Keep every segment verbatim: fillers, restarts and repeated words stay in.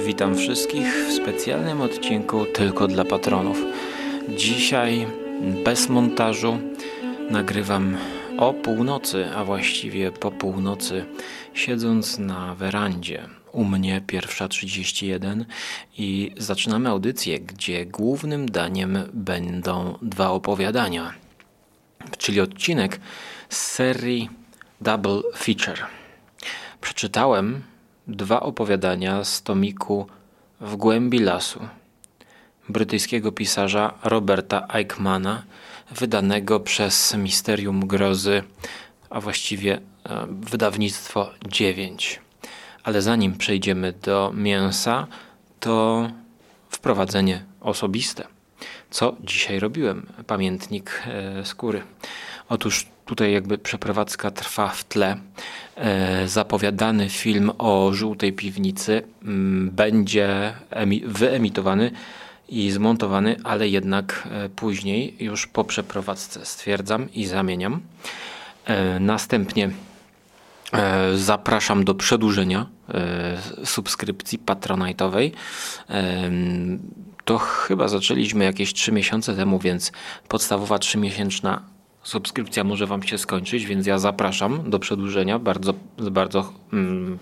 Witam wszystkich w specjalnym odcinku tylko dla patronów. Dzisiaj bez montażu nagrywam o północy, a właściwie po północy, siedząc na werandzie. U mnie pierwsza trzydzieści jeden i zaczynamy audycję, gdzie głównym daniem będą dwa opowiadania, czyli odcinek z serii Double Feature. Przeczytałem dwa opowiadania z tomiku W głębi lasu brytyjskiego pisarza Roberta Aickmana, wydanego przez Misterium Grozy, a właściwie wydawnictwo dziewięć. Ale zanim przejdziemy do mięsa, to wprowadzenie osobiste. Co dzisiaj robiłem? Pamiętnik skóry. Otóż tutaj jakby przeprowadzka trwa w tle. Zapowiadany film o żółtej piwnicy będzie wyemitowany i zmontowany, ale jednak później, już po przeprowadzce, stwierdzam i zamieniam. Następnie zapraszam do przedłużenia subskrypcji patronite'owej. To chyba zaczęliśmy jakieś trzy miesiące temu, więc podstawowa trzymiesięczna subskrypcja może wam się skończyć, więc ja zapraszam do przedłużenia bardzo, bardzo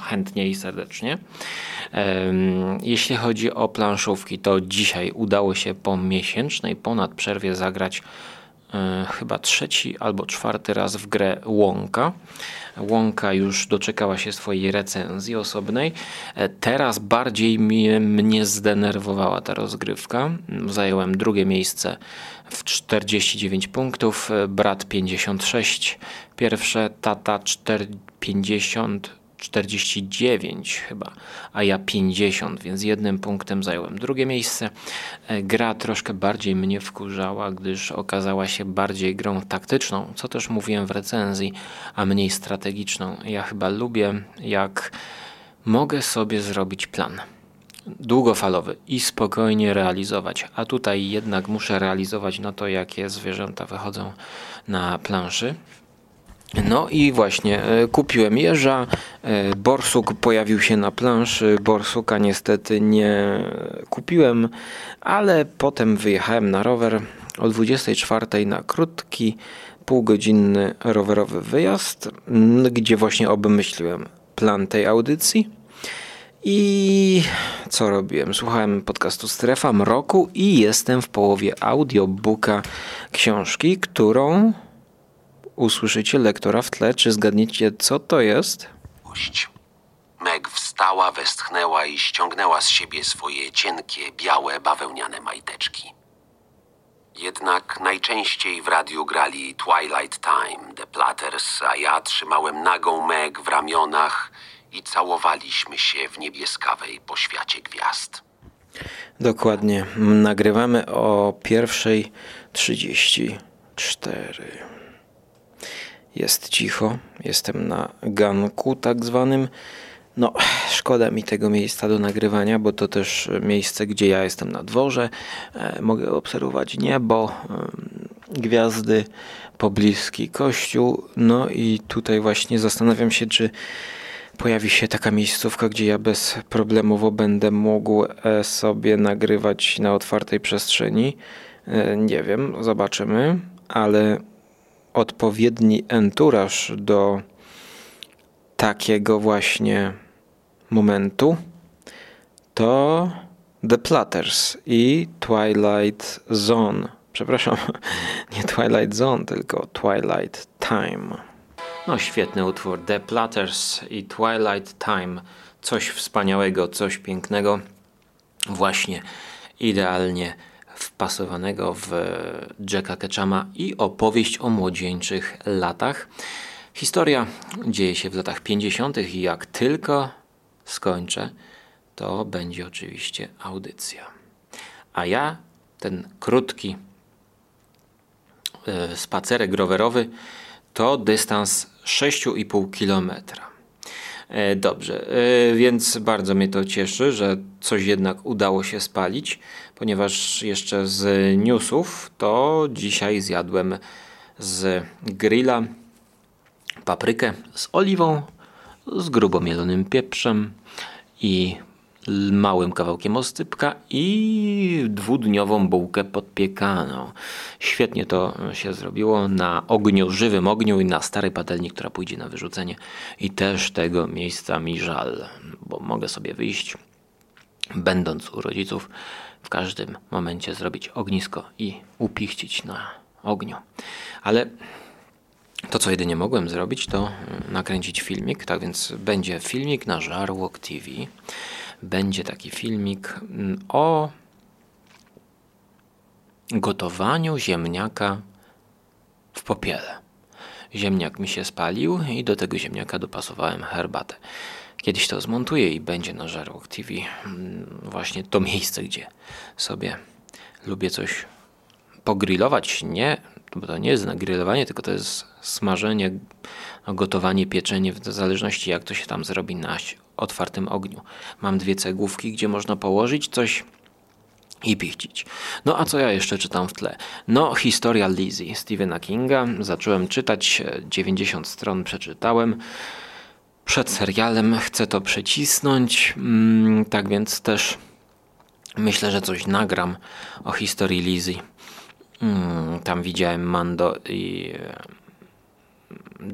chętnie i serdecznie. Jeśli chodzi o planszówki, to dzisiaj udało się po miesięcznej ponad przerwie zagrać chyba trzeci albo czwarty raz w grę Łąka. Łąka już doczekała się swojej recenzji osobnej. Teraz bardziej mnie, mnie zdenerwowała ta rozgrywka. Zająłem drugie miejsce w czterdzieści dziewięć punktów, brat pięćdziesiąt sześć, pierwsze, tata czterdzieści pięćdziesiąt czterdzieści dziewięć chyba, a ja pięćdziesiąt, więc jednym punktem zająłem drugie miejsce. Gra troszkę bardziej mnie wkurzała, gdyż okazała się bardziej grą taktyczną, co też mówiłem w recenzji, a mniej strategiczną. Ja chyba lubię, jak mogę sobie zrobić plan długofalowy i spokojnie realizować, a tutaj jednak muszę realizować na to, jakie zwierzęta wychodzą na planszy. No i właśnie kupiłem jeża, borsuk pojawił się na planszy, borsuka niestety nie kupiłem, ale potem wyjechałem na rower o dwudziestej czwartej na krótki, półgodzinny rowerowy wyjazd, gdzie właśnie obmyśliłem plan tej audycji. I co robiłem? Słuchałem podcastu Strefa Mroku i jestem w połowie audiobooka książki, którą usłyszycie lektora w tle. Czy zgadniecie, co to jest? Puść. Meg wstała, westchnęła i ściągnęła z siebie swoje cienkie, białe, bawełniane majteczki. Jednak najczęściej w radiu grali Twilight Time, The Platters, a ja trzymałem nagą Meg w ramionach i całowaliśmy się w niebieskawej poświacie gwiazd. Dokładnie. Nagrywamy o pierwszej trzydzieści cztery. Jest cicho, jestem na ganku tak zwanym. No, szkoda mi tego miejsca do nagrywania, bo to też miejsce, gdzie ja jestem na dworze. E, mogę obserwować niebo, e, gwiazdy, pobliski kościół. No i tutaj właśnie zastanawiam się, czy pojawi się taka miejscówka, gdzie ja bezproblemowo będę mógł e, sobie nagrywać na otwartej przestrzeni. E, nie wiem, zobaczymy, ale odpowiedni enturaż do takiego właśnie momentu to The Platters i Twilight Zone. Przepraszam, nie Twilight Zone, tylko Twilight Time. No, świetny utwór, The Platters i Twilight Time. Coś wspaniałego, coś pięknego. Właśnie idealnie wpasowanego w Jacka Ketchama i opowieść o młodzieńczych latach. Historia dzieje się w latach pięćdziesiątych i jak tylko skończę, to będzie oczywiście audycja. A ja ten krótki spacerek rowerowy to dystans sześć i pół kilometra. Dobrze, więc bardzo mnie to cieszy, że coś jednak udało się spalić, ponieważ jeszcze z newsów to dzisiaj zjadłem z grilla paprykę z oliwą, z grubomielonym pieprzem i małym kawałkiem oscypka i dwudniową bułkę podpiekaną. Świetnie to się zrobiło na ogniu, żywym ogniu i na starej patelni, która pójdzie na wyrzucenie. I też tego miejsca mi żal, bo mogę sobie wyjść, będąc u rodziców, w każdym momencie zrobić ognisko i upichcić na ogniu. Ale to, co jedynie mogłem zrobić, to nakręcić filmik. Tak więc będzie filmik na Żarłok T V. Będzie taki filmik o gotowaniu ziemniaka w popiele. Ziemniak mi się spalił i do tego ziemniaka dopasowałem herbatę. Kiedyś to zmontuję i będzie na Żarłok T V właśnie to miejsce, gdzie sobie lubię coś pogrillować. Nie, bo to nie jest grillowanie, tylko to jest smażenie, gotowanie, pieczenie, w zależności jak to się tam zrobi na otwartym ogniu. Mam dwie cegłówki, gdzie można położyć coś i pichcić. No a co ja jeszcze czytam w tle? No, historia Lisey Stephena Kinga. Zacząłem czytać, dziewięćdziesiąt stron przeczytałem. Przed serialem chcę to przecisnąć, mm, tak więc też myślę, że coś nagram o historii Lisey. Mm, tam widziałem Mando i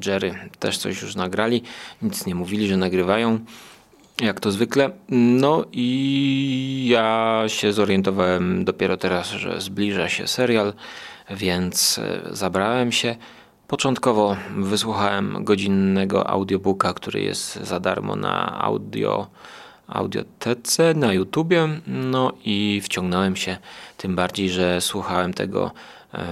Jerry też coś już nagrali, nic nie mówili, że nagrywają, jak to zwykle. No i ja się zorientowałem dopiero teraz, że zbliża się serial, więc zabrałem się. Początkowo wysłuchałem godzinnego audiobooka, który jest za darmo na audio, audiotece, na YouTubie. No i wciągnąłem się, tym bardziej, że słuchałem tego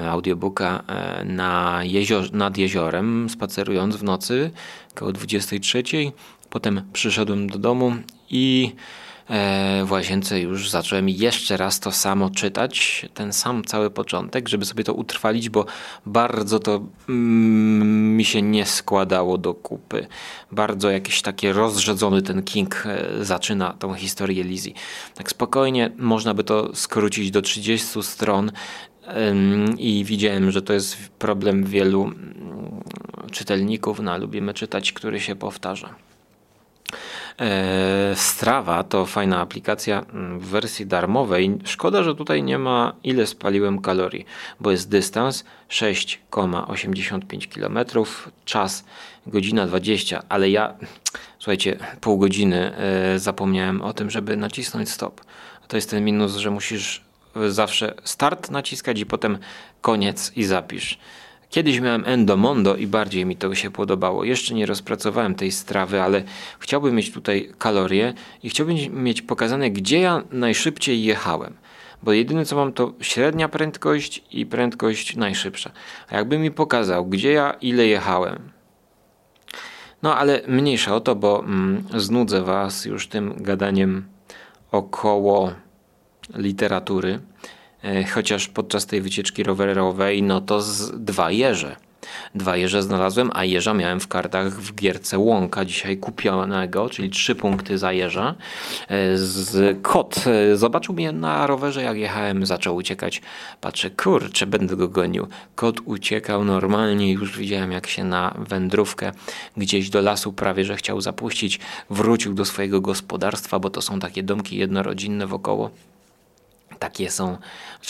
audiobooka na jezior, nad jeziorem, spacerując w nocy koło dwudziestej trzeciej. Potem przyszedłem do domu i w łazience już zacząłem jeszcze raz to samo czytać, ten sam cały początek, żeby sobie to utrwalić, bo bardzo to mm, mi się nie składało do kupy. Bardzo jakiś taki rozrzedzony ten King zaczyna tą historię Lisey. Tak spokojnie można by to skrócić do trzydziestu stron i widziałem, że to jest problem wielu czytelników, no, lubimy czytać, który się powtarza. Strefa to fajna aplikacja w wersji darmowej. Szkoda, że tutaj nie ma ile spaliłem kalorii, bo jest dystans sześć przecinek osiemdziesiąt pięć kilometrów, czas godzina dwadzieścia, ale ja, słuchajcie, pół godziny zapomniałem o tym, żeby nacisnąć stop. To jest ten minus, że musisz zawsze start naciskać i potem koniec i zapisz. Kiedyś miałem Endomondo i bardziej mi to się podobało. Jeszcze nie rozpracowałem tej strawy, ale chciałbym mieć tutaj kalorie i chciałbym mieć pokazane, gdzie ja najszybciej jechałem. Bo jedyne co mam to średnia prędkość i prędkość najszybsza. A jakby mi pokazał, gdzie ja ile jechałem. No ale mniejsza o to, bo mm, znudzę was już tym gadaniem około literatury. Chociaż podczas tej wycieczki rowerowej, no to z dwa jeże. Dwa jeże znalazłem, a jeża miałem w kartach w gierce Łąka dzisiaj kupionego, czyli trzy punkty za jeża. Z kot zobaczył mnie na rowerze, jak jechałem, zaczął uciekać. Patrzę, kurczę, będę go gonił. Kot uciekał normalnie, już widziałem jak się na wędrówkę gdzieś do lasu prawie, że chciał zapuścić. Wrócił do swojego gospodarstwa, bo to są takie domki jednorodzinne wokoło. Takie są,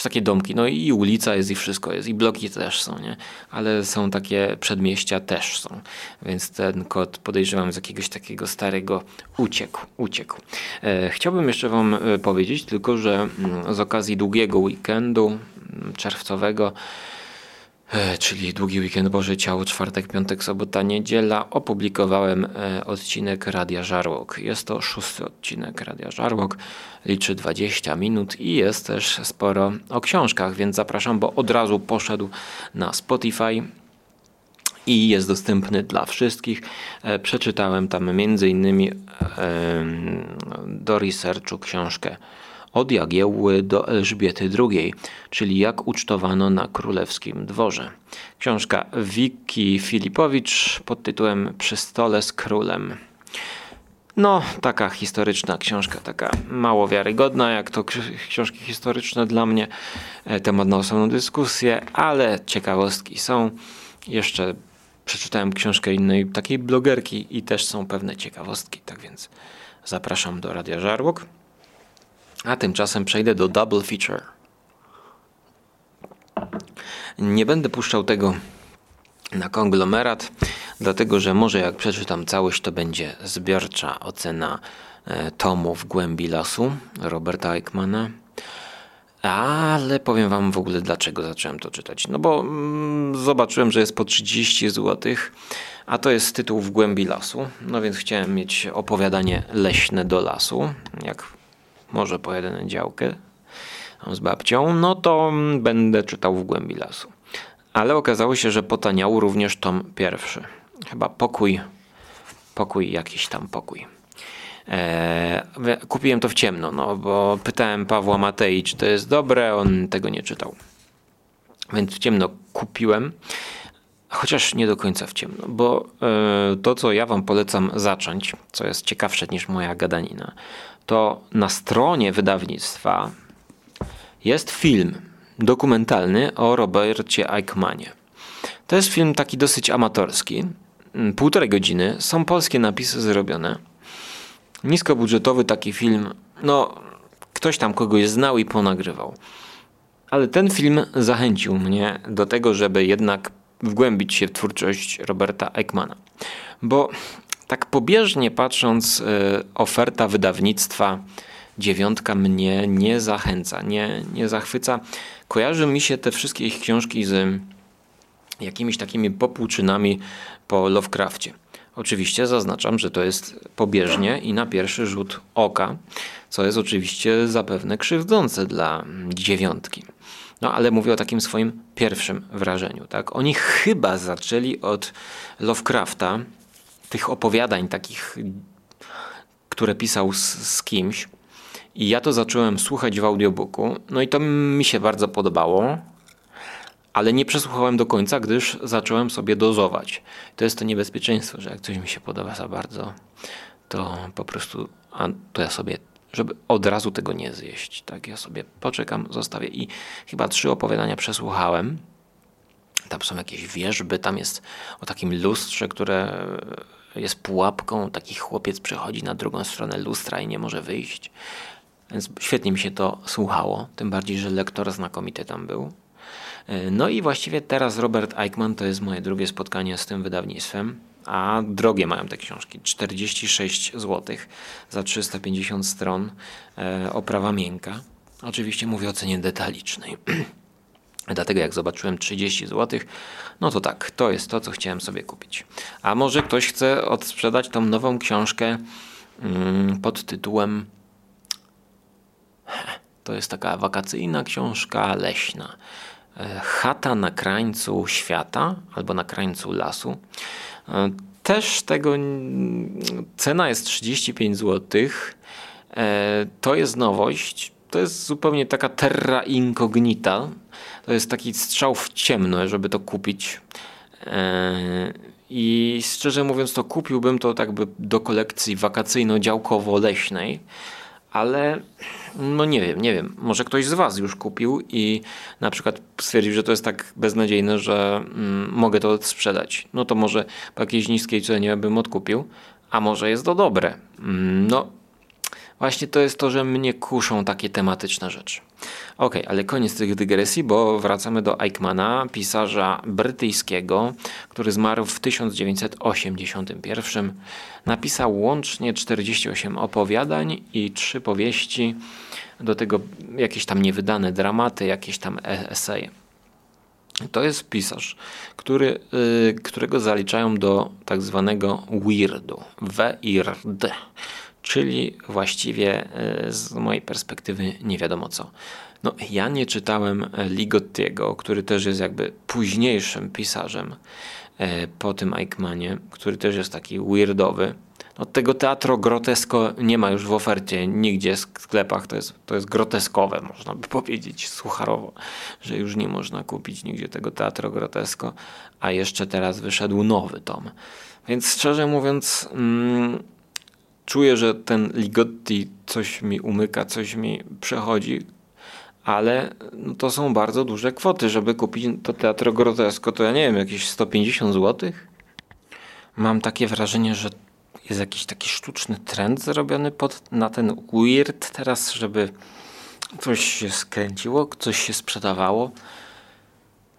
takie domki, no i ulica jest i wszystko jest, i bloki też są, nie? Ale są takie przedmieścia też są, więc ten kot podejrzewam z jakiegoś takiego starego uciekł, uciekł. E, chciałbym jeszcze wam powiedzieć tylko, że z okazji długiego weekendu czerwcowego, e, czyli długi weekend Boże Ciało, czwartek, piątek, sobota, niedziela, opublikowałem e, odcinek Radia Żarłok. Jest to szósty odcinek Radia Żarłok. Liczy dwadzieścia minut i jest też sporo o książkach, więc zapraszam, bo od razu poszedł na Spotify i jest dostępny dla wszystkich. Przeczytałem tam m.in. do researchu książkę Od Jagieł do Elżbiety drugiej, czyli jak ucztowano na królewskim dworze. Książka Wiki Filipowicz pod tytułem Przy stole z królem. No, taka historyczna książka, taka mało wiarygodna, jak to książki historyczne dla mnie, temat na osobną dyskusję, ale ciekawostki są. Jeszcze przeczytałem książkę innej, takiej blogerki i też są pewne ciekawostki, tak więc Zapraszam do Radia Żarłok. A tymczasem przejdę do Double Feature. Nie będę puszczał tego na konglomerat, dlatego że może jak przeczytam całość, to będzie zbiorcza ocena tomu W głębi lasu Roberta Aickmana. Ale powiem wam w ogóle, dlaczego zacząłem to czytać. No bo mm, zobaczyłem, że jest po trzydzieści złotych, a to jest tytuł W głębi lasu. No więc chciałem mieć opowiadanie leśne do lasu, jak może pojedę działkę z babcią, no to będę czytał W głębi lasu. Ale okazało się, że potaniał również tom pierwszy. Chyba pokój, pokój jakiś tam pokój. Eee, kupiłem to w ciemno, no bo pytałem Pawła Matei, czy to jest dobre, on tego nie czytał. Więc w ciemno kupiłem, chociaż nie do końca w ciemno, bo e, to, co ja wam polecam zacząć, co jest ciekawsze niż moja gadanina, to na stronie wydawnictwa jest film dokumentalny o Robercie Aickmanie. To jest film taki dosyć amatorski, półtorej godziny, są polskie napisy zrobione. Niskobudżetowy taki film, no ktoś tam kogoś znał i ponagrywał. Ale ten film zachęcił mnie do tego, żeby jednak wgłębić się w twórczość Roberta Aickmana. Bo tak pobieżnie patrząc, yy, oferta wydawnictwa Dziewiątka mnie nie zachęca, nie, nie zachwyca. Kojarzy mi się te wszystkie ich książki z jakimiś takimi popłuczynami po Lovecraftie. Oczywiście zaznaczam, że to jest pobieżnie i na pierwszy rzut oka, co jest oczywiście zapewne krzywdzące dla Dziewiątki. No ale mówię o takim swoim pierwszym wrażeniu. Tak? Oni chyba zaczęli od Lovecrafta, tych opowiadań takich, które pisał z, z kimś. I ja to zacząłem słuchać w audiobooku, no i to mi się bardzo podobało, ale nie przesłuchałem do końca, gdyż zacząłem sobie dozować. To jest to niebezpieczeństwo, że jak coś mi się podoba za bardzo, to po prostu, a to ja sobie, żeby od razu tego nie zjeść, tak, ja sobie poczekam, zostawię i chyba trzy opowiadania przesłuchałem. Tam są jakieś wierzby, tam jest o takim lustrze, które jest pułapką, taki chłopiec przechodzi na drugą stronę lustra i nie może wyjść. Więc świetnie mi się to słuchało, tym bardziej, że lektor znakomity tam był. No i właściwie teraz Robert Aickman to jest moje drugie spotkanie z tym wydawnictwem, a drogie mają te książki, czterdzieści sześć złotych za trzysta pięćdziesiąt stron, e, oprawa miękka. Oczywiście mówię o cenie detalicznej. Dlatego jak zobaczyłem trzydzieści złotych, no to tak, to jest to, co chciałem sobie kupić. A może ktoś chce odsprzedać tą nową książkę mm, pod tytułem... To jest taka wakacyjna książka leśna. Chata na krańcu świata albo na krańcu lasu. Też tego... Cena jest trzydzieści pięć złotych. To jest nowość. To jest zupełnie taka terra incognita. To jest taki strzał w ciemno, żeby to kupić. I szczerze mówiąc, to kupiłbym to tak by do kolekcji wakacyjno-działkowo-leśnej. Ale no nie wiem, nie wiem. Może ktoś z was już kupił i na przykład stwierdził, że to jest tak beznadziejne, że mm, mogę to sprzedać. No to może po jakiejś niskiej cenie bym odkupił, a może jest to dobre. No właśnie to jest to, że mnie kuszą takie tematyczne rzeczy. Okej, okay, ale koniec tych dygresji, bo wracamy do Aickmana, pisarza brytyjskiego, który zmarł w tysiąc dziewięćset osiemdziesiątym pierwszym. Napisał łącznie czterdzieści osiem opowiadań i trzy powieści, do tego jakieś tam niewydane dramaty, jakieś tam eseje. To jest pisarz, który, yy, którego zaliczają do tak zwanego weirdu, w-i-r-d, czyli właściwie z mojej perspektywy nie wiadomo co. No, ja nie czytałem Ligottiego, który też jest jakby późniejszym pisarzem po tym Aickmanie, który też jest taki weirdowy. No, tego Teatro Grotesko nie ma już w ofercie nigdzie w sklepach, to jest, to jest groteskowe, można by powiedzieć sucharowo, że już nie można kupić nigdzie tego Teatro Grotesko, a jeszcze teraz wyszedł nowy tom. Więc szczerze mówiąc... Mm, Czuję, że ten Ligotti coś mi umyka, coś mi przechodzi, ale to są bardzo duże kwoty, żeby kupić to Teatro Grotesko, to ja nie wiem, jakieś sto pięćdziesiąt złotych? Mam takie wrażenie, że jest jakiś taki sztuczny trend zrobiony pod, na ten weird teraz, żeby coś się skręciło, coś się sprzedawało.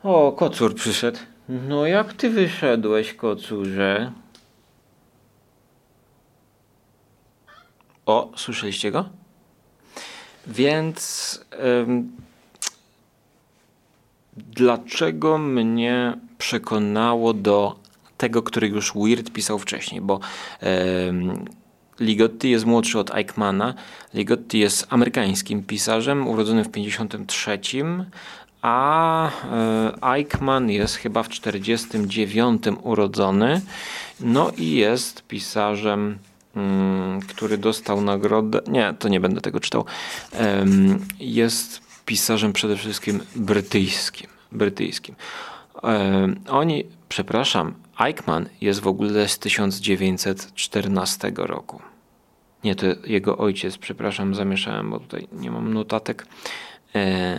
O, kocur przyszedł. No jak ty wyszedłeś, kocurze? O, słyszeliście go? Więc ym, dlaczego mnie przekonało do tego, który już weird pisał wcześniej, bo ym, Ligotti jest młodszy od Aickmana. Ligotti jest amerykańskim pisarzem, urodzonym w pięćdziesiątym trzecim, a Aickman jest chyba w czterdziestym dziewiątym urodzony. No i jest pisarzem, który dostał nagrodę... Nie, to nie będę tego czytał. Jest pisarzem przede wszystkim brytyjskim. brytyjskim. Oni, przepraszam, Aickman jest w ogóle z tysiąc dziewięćset czternastego roku. Nie, to jego ojciec, przepraszam, zamieszałem, bo tutaj nie mam notatek. Eee,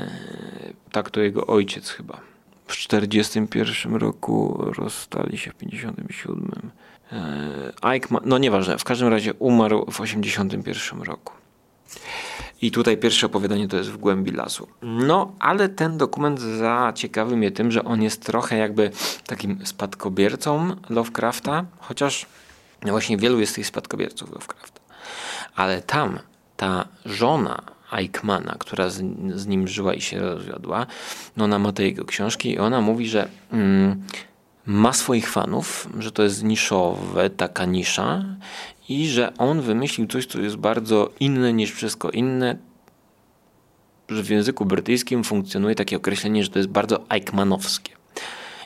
tak, to jego ojciec chyba. W czterdziestym pierwszym roku rozstali się w pięćdziesiątym siódmym. Eee, Aickman, no nieważne, w każdym razie umarł w osiemdziesiątym pierwszym roku. I tutaj pierwsze opowiadanie to jest W głębi lasu. No, ale ten dokument zaciekawy mnie tym, że on jest trochę jakby takim spadkobiercą Lovecrafta, chociaż no właśnie wielu jest tych spadkobierców Lovecrafta. Ale tam ta żona Aickmana, która z, z nim żyła i się rozwiodła, no ona ma te jego książki i ona mówi, że mm, ma swoich fanów, że to jest niszowe, taka nisza, i że on wymyślił coś, co jest bardzo inne niż wszystko inne. W języku brytyjskim funkcjonuje takie określenie, że to jest bardzo Aickmanowskie.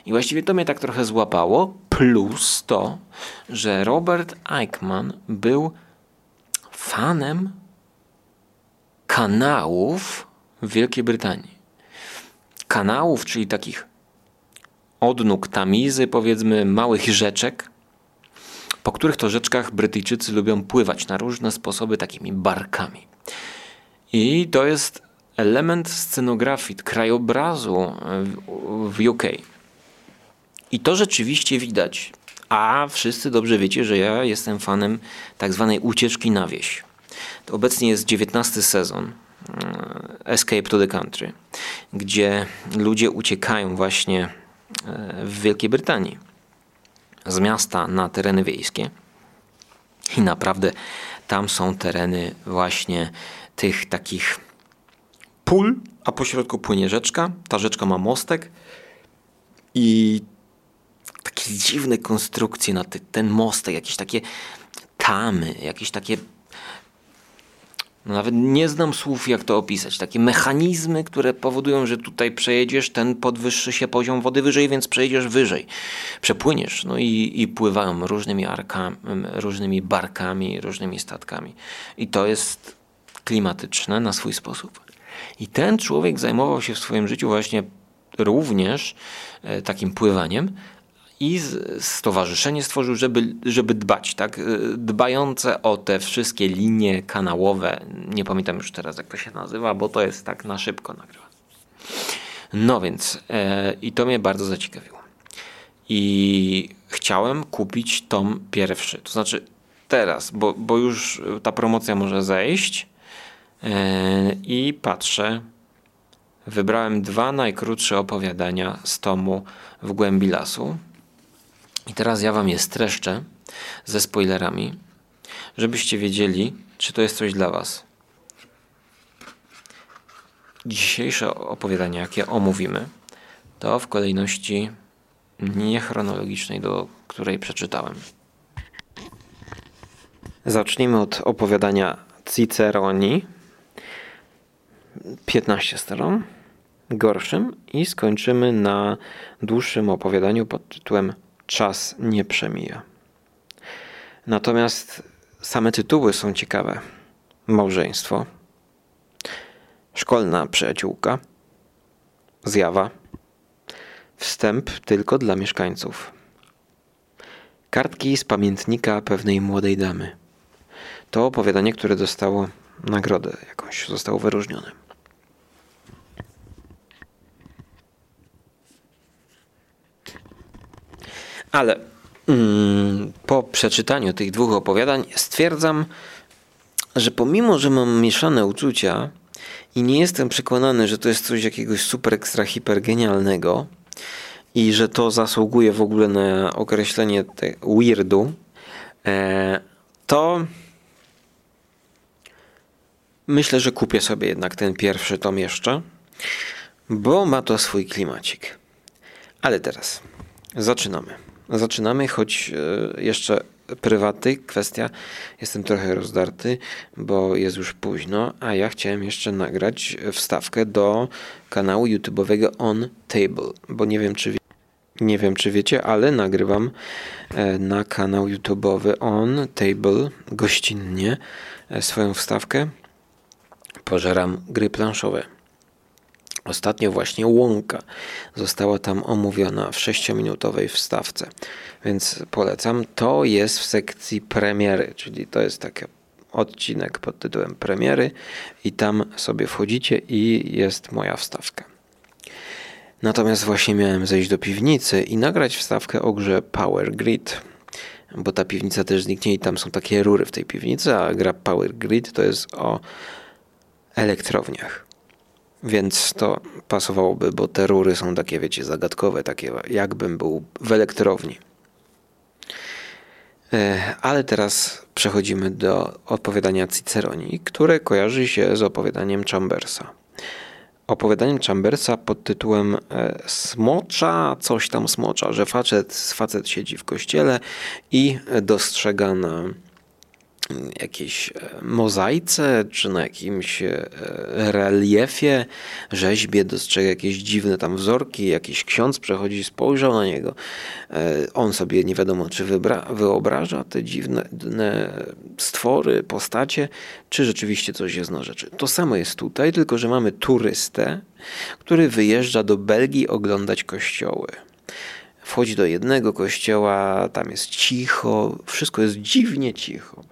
I właściwie to mnie tak trochę złapało, plus to, że Robert Aickman był fanem kanałów w Wielkiej Brytanii. Kanałów, czyli takich odnóg Tamizy, powiedzmy małych rzeczek, po których to rzeczkach Brytyjczycy lubią pływać na różne sposoby takimi barkami. I to jest element scenografii, krajobrazu w U K. I to rzeczywiście widać. A wszyscy dobrze wiecie, że ja jestem fanem tak zwanej ucieczki na wieś. To obecnie jest dziewiętnasty sezon Escape to the Country, gdzie ludzie uciekają właśnie w Wielkiej Brytanii z miasta na tereny wiejskie. I naprawdę tam są tereny właśnie tych takich pól, a pośrodku płynie rzeczka. Ta rzeczka ma mostek i takie dziwne konstrukcje na ten mostek, jakieś takie tamy, jakieś takie... Nawet nie znam słów, jak to opisać. Takie mechanizmy, które powodują, że tutaj przejedziesz, ten podwyższy się poziom wody wyżej, więc przejedziesz wyżej. Przepłyniesz. No i, i pływają różnymi arkami, różnymi barkami, różnymi statkami. I to jest klimatyczne na swój sposób. I ten człowiek zajmował się w swoim życiu właśnie również takim pływaniem. I stowarzyszenie stworzył, żeby, żeby dbać, tak? Dbające o te wszystkie linie kanałowe. Nie pamiętam już teraz, jak to się nazywa, bo to jest tak na szybko nagrywa. No więc e, i to mnie bardzo zaciekawiło. I chciałem kupić tom pierwszy. To znaczy teraz, bo, bo już ta promocja może zejść. E, I patrzę. Wybrałem dwa najkrótsze opowiadania z tomu W głębi lasu. I teraz ja wam je streszczę ze spoilerami, żebyście wiedzieli, czy to jest coś dla was. Dzisiejsze opowiadania, jakie omówimy, to w kolejności niechronologicznej, do której przeczytałem. Zacznijmy od opowiadania Ciceronii, piętnaście stron, gorszym, i skończymy na dłuższym opowiadaniu pod tytułem Czas nie przemija. Natomiast same tytuły są ciekawe. Małżeństwo, Szkolna przyjaciółka, Zjawa, Wstęp tylko dla mieszkańców, Kartki z pamiętnika pewnej młodej damy. To opowiadanie, które dostało nagrodę jakąś, zostało wyróżnione. Ale po przeczytaniu tych dwóch opowiadań stwierdzam, że pomimo, że mam mieszane uczucia i nie jestem przekonany, że to jest coś jakiegoś super ekstra hiper genialnego i że to zasługuje w ogóle na określenie weirdu, to myślę, że kupię sobie jednak ten pierwszy tom jeszcze, bo ma to swój klimacik. Ale teraz zaczynamy. Zaczynamy, choć jeszcze prywaty, kwestia, jestem trochę rozdarty, bo jest już późno, a ja chciałem jeszcze nagrać wstawkę do kanału YouTube'owego On Table, bo nie wiem, czy, wie, nie wiem, czy wiecie, ale nagrywam na kanał YouTube'owy On Table gościnnie swoją wstawkę. Pożeram gry planszowe. Ostatnio właśnie Łąka została tam omówiona w sześciominutowej wstawce, więc polecam. To jest w sekcji premiery, czyli to jest taki odcinek pod tytułem premiery i tam sobie wchodzicie i jest moja wstawka. Natomiast właśnie miałem zejść do piwnicy i nagrać wstawkę o grze Power Grid, bo ta piwnica też zniknie i tam są takie rury w tej piwnicy, a gra Power Grid to jest o elektrowniach. Więc to pasowałoby, bo te rury są takie, wiecie, zagadkowe, takie jakbym był w elektrowni. Ale teraz przechodzimy do opowiadania Ciceronii, które kojarzy się z opowiadaniem Chambersa. Opowiadaniem Chambersa pod tytułem Smocza, coś tam smocza, że facet, facet siedzi w kościele i dostrzega na jakiejś mozaice czy na jakimś reliefie, rzeźbie, dostrzega jakieś dziwne tam wzorki, jakiś ksiądz przechodzi, spojrzał na niego, on sobie nie wiadomo czy wybra- wyobraża te dziwne stwory, postacie, czy rzeczywiście coś jest na rzeczy. To samo jest tutaj, tylko że mamy turystę, który wyjeżdża do Belgii oglądać kościoły. Wchodzi do jednego kościoła, tam jest cicho, wszystko jest dziwnie cicho.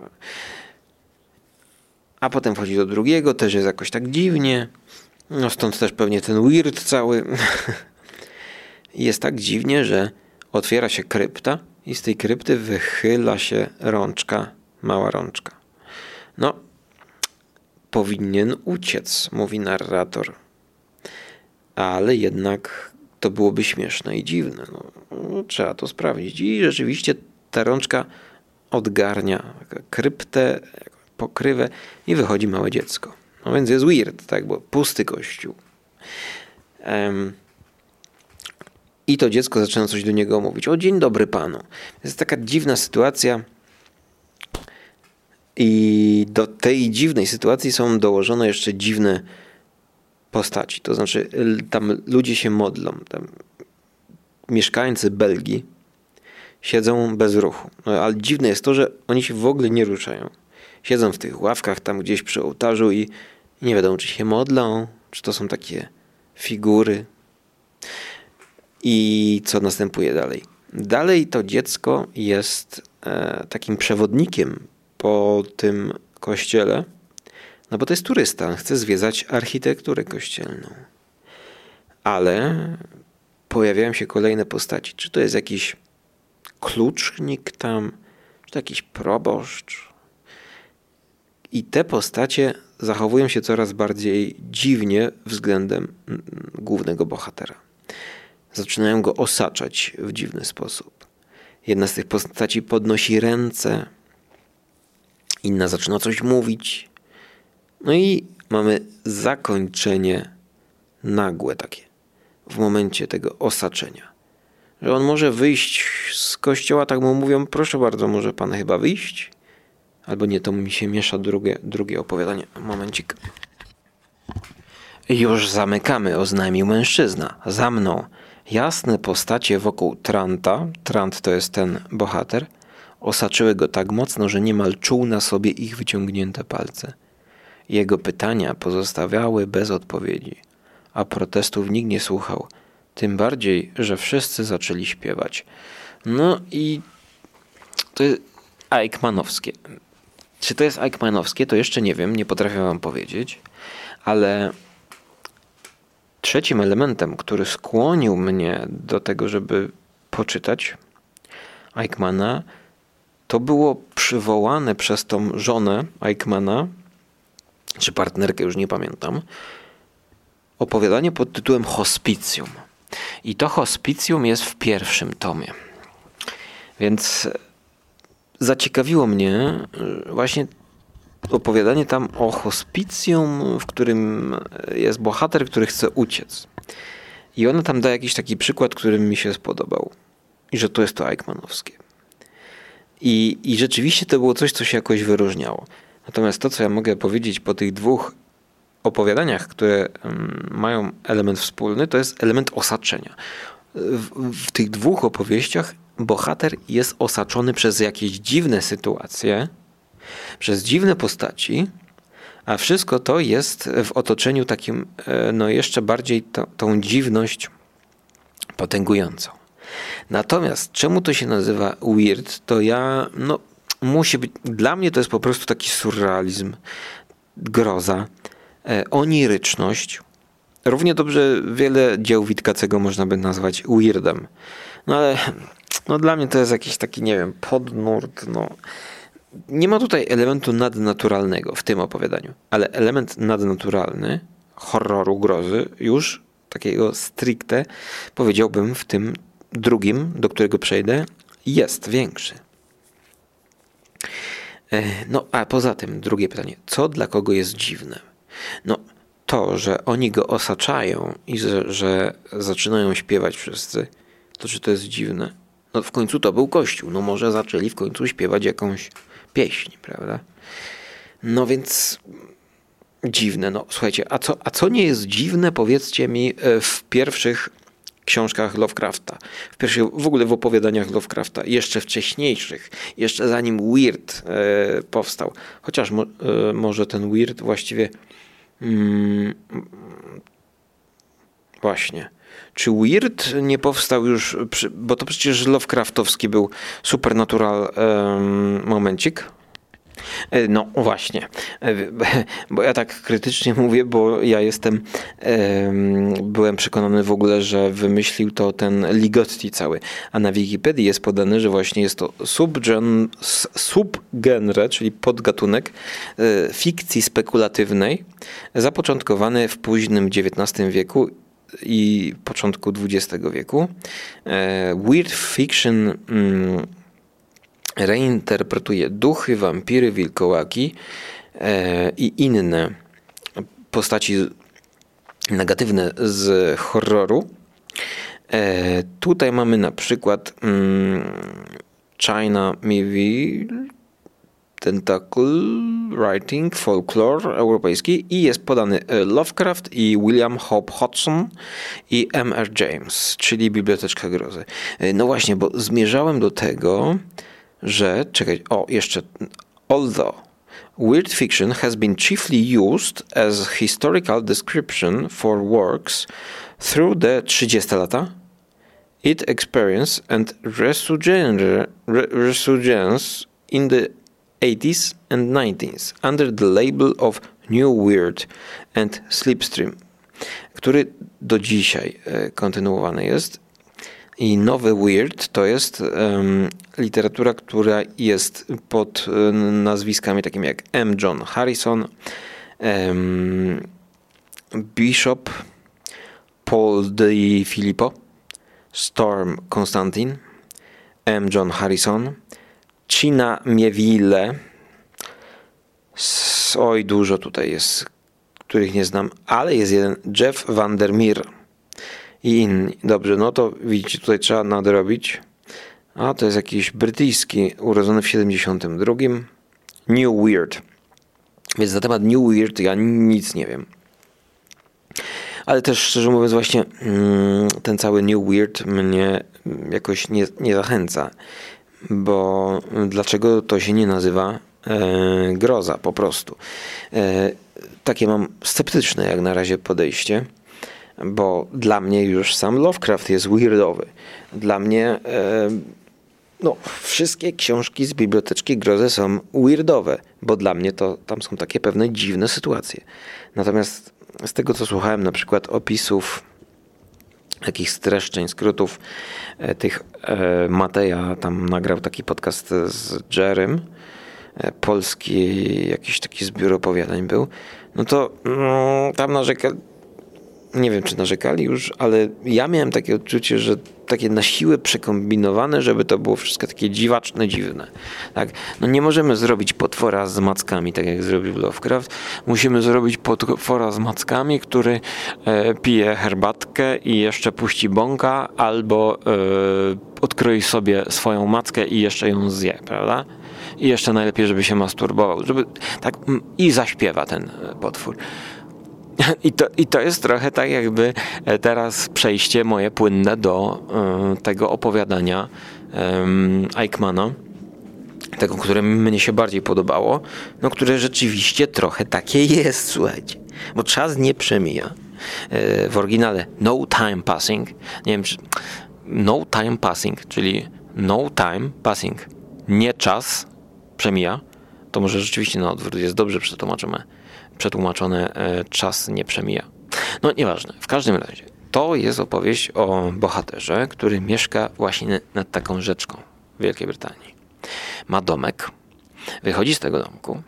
A potem wchodzi do drugiego, też jest jakoś tak dziwnie. No stąd też pewnie ten weird cały. Jest tak dziwnie, że otwiera się krypta i z tej krypty wychyla się rączka, mała rączka. No, powinien uciec, mówi narrator. Ale jednak to byłoby śmieszne i dziwne. No, no, trzeba to sprawdzić. I rzeczywiście ta rączka odgarnia kryptę, pokrywę i wychodzi małe dziecko. No więc jest weird, tak, bo pusty kościół. Um, I to dziecko zaczyna coś do niego mówić. O, dzień dobry panu. Jest taka dziwna sytuacja. I do tej dziwnej sytuacji są dołożone jeszcze dziwne postaci, to znaczy tam ludzie się modlą, tam mieszkańcy Belgii siedzą bez ruchu, no, ale dziwne jest to, że oni się w ogóle nie ruszają, siedzą w tych ławkach tam gdzieś przy ołtarzu i nie wiadomo czy się modlą, czy to są takie figury. I co następuje dalej? Dalej to dziecko jest e, takim przewodnikiem po tym kościele. No bo to jest turysta, on chce zwiedzać architekturę kościelną. Ale pojawiają się kolejne postaci. Czy to jest jakiś klucznik tam, czy to jakiś proboszcz. I te postacie zachowują się coraz bardziej dziwnie względem głównego bohatera. Zaczynają go osaczać w dziwny sposób. Jedna z tych postaci podnosi ręce, inna zaczyna coś mówić. No i mamy zakończenie nagłe takie w momencie tego osaczenia. Że on może wyjść z kościoła, tak mu mówią, proszę bardzo, może pan chyba wyjść? Albo nie, to mi się miesza drugie, drugie opowiadanie. Momencik. Już zamykamy, oznajmił mężczyzna. Za mną jasne postacie wokół Tranta, Trant to jest ten bohater, osaczyły go tak mocno, że niemal czuł na sobie ich wyciągnięte palce. Jego pytania pozostawiały bez odpowiedzi, a protestów nikt nie słuchał, tym bardziej, że wszyscy zaczęli śpiewać. No i to jest Aickmanowskie. Czy to jest Aickmanowskie, to jeszcze nie wiem, nie potrafię wam powiedzieć, ale trzecim elementem, który skłonił mnie do tego, żeby poczytać, Aickmana, to było przywołane przez tą żonę Aickmana, czy partnerkę, już nie pamiętam, opowiadanie pod tytułem Hospicjum. I to Hospicjum jest w pierwszym tomie. Więc zaciekawiło mnie właśnie opowiadanie tam o hospicjum, w którym jest bohater, który chce uciec. I ona tam da jakiś taki przykład, który mi się spodobał. I że to jest to Aickmanowskie. I, i rzeczywiście to było coś, co się jakoś wyróżniało. Natomiast to, co ja mogę powiedzieć po tych dwóch opowiadaniach, które mają element wspólny, to jest element osaczenia. W, w tych dwóch opowieściach bohater jest osaczony przez jakieś dziwne sytuacje, przez dziwne postaci, a wszystko to jest w otoczeniu takim, no jeszcze bardziej to, tą dziwność potęgującą. Natomiast czemu to się nazywa weird, to ja, no musi być, dla mnie to jest po prostu taki surrealizm, groza, oniryczność. Równie dobrze wiele dzieł Witkacego można by nazwać weirdem. No ale no dla mnie to jest jakiś taki, nie wiem, podnurt, no. Nie ma tutaj elementu nadnaturalnego w tym opowiadaniu, ale element nadnaturalny, horroru, grozy, już takiego stricte, powiedziałbym, w tym drugim, do którego przejdę, jest większy. No a poza tym drugie pytanie, co dla kogo jest dziwne? No to, że oni go osaczają i że, że zaczynają śpiewać wszyscy, to czy to jest dziwne? No w końcu to był kościół, no może zaczęli w końcu śpiewać jakąś pieśń, prawda? No więc dziwne, no słuchajcie, a co, a co nie jest dziwne, powiedzcie mi, w pierwszych książkach Lovecrafta, w pierwszych, w ogóle w opowiadaniach Lovecrafta, jeszcze wcześniejszych, jeszcze zanim weird e, powstał, chociaż mo, e, może ten weird właściwie mm, właśnie czy weird nie powstał już, bo to przecież Lovecraftowski był supernatural um, momencik. No właśnie, bo ja tak krytycznie mówię, bo ja jestem, um, byłem przekonany w ogóle, że wymyślił to ten Ligotti cały, a na Wikipedii jest podane, że właśnie jest to subgen, subgenre, czyli podgatunek fikcji spekulatywnej, zapoczątkowany w późnym dziewiętnastym wieku i początku dwudziestego wieku. Weird fiction mm, reinterpretuje duchy, wampiry, wilkołaki e, i inne postaci negatywne z horroru. E, tutaj mamy na przykład mm, China Miéville, Tentacle, Writing, Folklore europejski i jest podany Lovecraft i William Hope Hodgson i M R James, czyli Biblioteczka Grozy. No właśnie, bo zmierzałem do tego, że, czekaj, o jeszcze, although weird fiction has been chiefly used as historical description for works through the trzydzieste lata, it experience and resurgence, resurgence in the osiemdziesiątych and nineties under the label of New Weird and Slipstream, który do dzisiaj kontynuowany jest. I nowy weird to jest um, literatura, która jest pod nazwiskami takimi jak M. John Harrison, um, Bishop, Paul D. Filippo, Storm Constantine, M. John Harrison, China Miéville, oj dużo tutaj jest, których nie znam, ale jest jeden, Jeff Vandermeer i inni. Dobrze, no to widzicie, tutaj trzeba nadrobić. A to jest jakiś brytyjski, urodzony w siedemdziesiątym drugim. New Weird. Więc na temat New Weird ja nic nie wiem. Ale też szczerze mówiąc właśnie ten cały New Weird mnie jakoś nie, nie zachęca. Bo dlaczego to się nie nazywa e, groza po prostu. E, takie mam sceptyczne jak na razie podejście, bo dla mnie już sam Lovecraft jest weirdowy. Dla mnie e, no, wszystkie książki z Biblioteczki Grozy są weirdowe, bo dla mnie to tam są takie pewne dziwne sytuacje. Natomiast z tego co słuchałem na przykład opisów takich streszczeń, skrótów tych. Mateja tam nagrał taki podcast z Jerem, polski jakiś taki zbiór opowiadań był, no to no, tam narzekali, nie wiem czy narzekali już, ale ja miałem takie odczucie, że takie na siłę przekombinowane, żeby to było wszystko takie dziwaczne, dziwne. Tak? No nie możemy zrobić potwora z mackami, tak jak zrobił Lovecraft. Musimy zrobić potwora z mackami, który e, pije herbatkę i jeszcze puści bąka, albo e, odkroi sobie swoją mackę i jeszcze ją zje, prawda? I jeszcze najlepiej, żeby się masturbował, żeby tak i zaśpiewa ten potwór. I to, I to jest trochę tak jakby teraz przejście moje płynne do um, tego opowiadania um, Aickmana, tego, które mnie się bardziej podobało, no które rzeczywiście trochę takie jest, słuchajcie, bo czas nie przemija. E, w oryginale No Time Passing, nie wiem czy... No Time Passing, czyli No Time Passing, nie czas przemija, to może rzeczywiście na odwrót jest dobrze przetłumaczone. przetłumaczone e, czas nie przemija. No nieważne, w każdym razie to jest opowieść o bohaterze, który mieszka właśnie nad taką rzeczką w Wielkiej Brytanii. Ma domek, wychodzi z tego domku,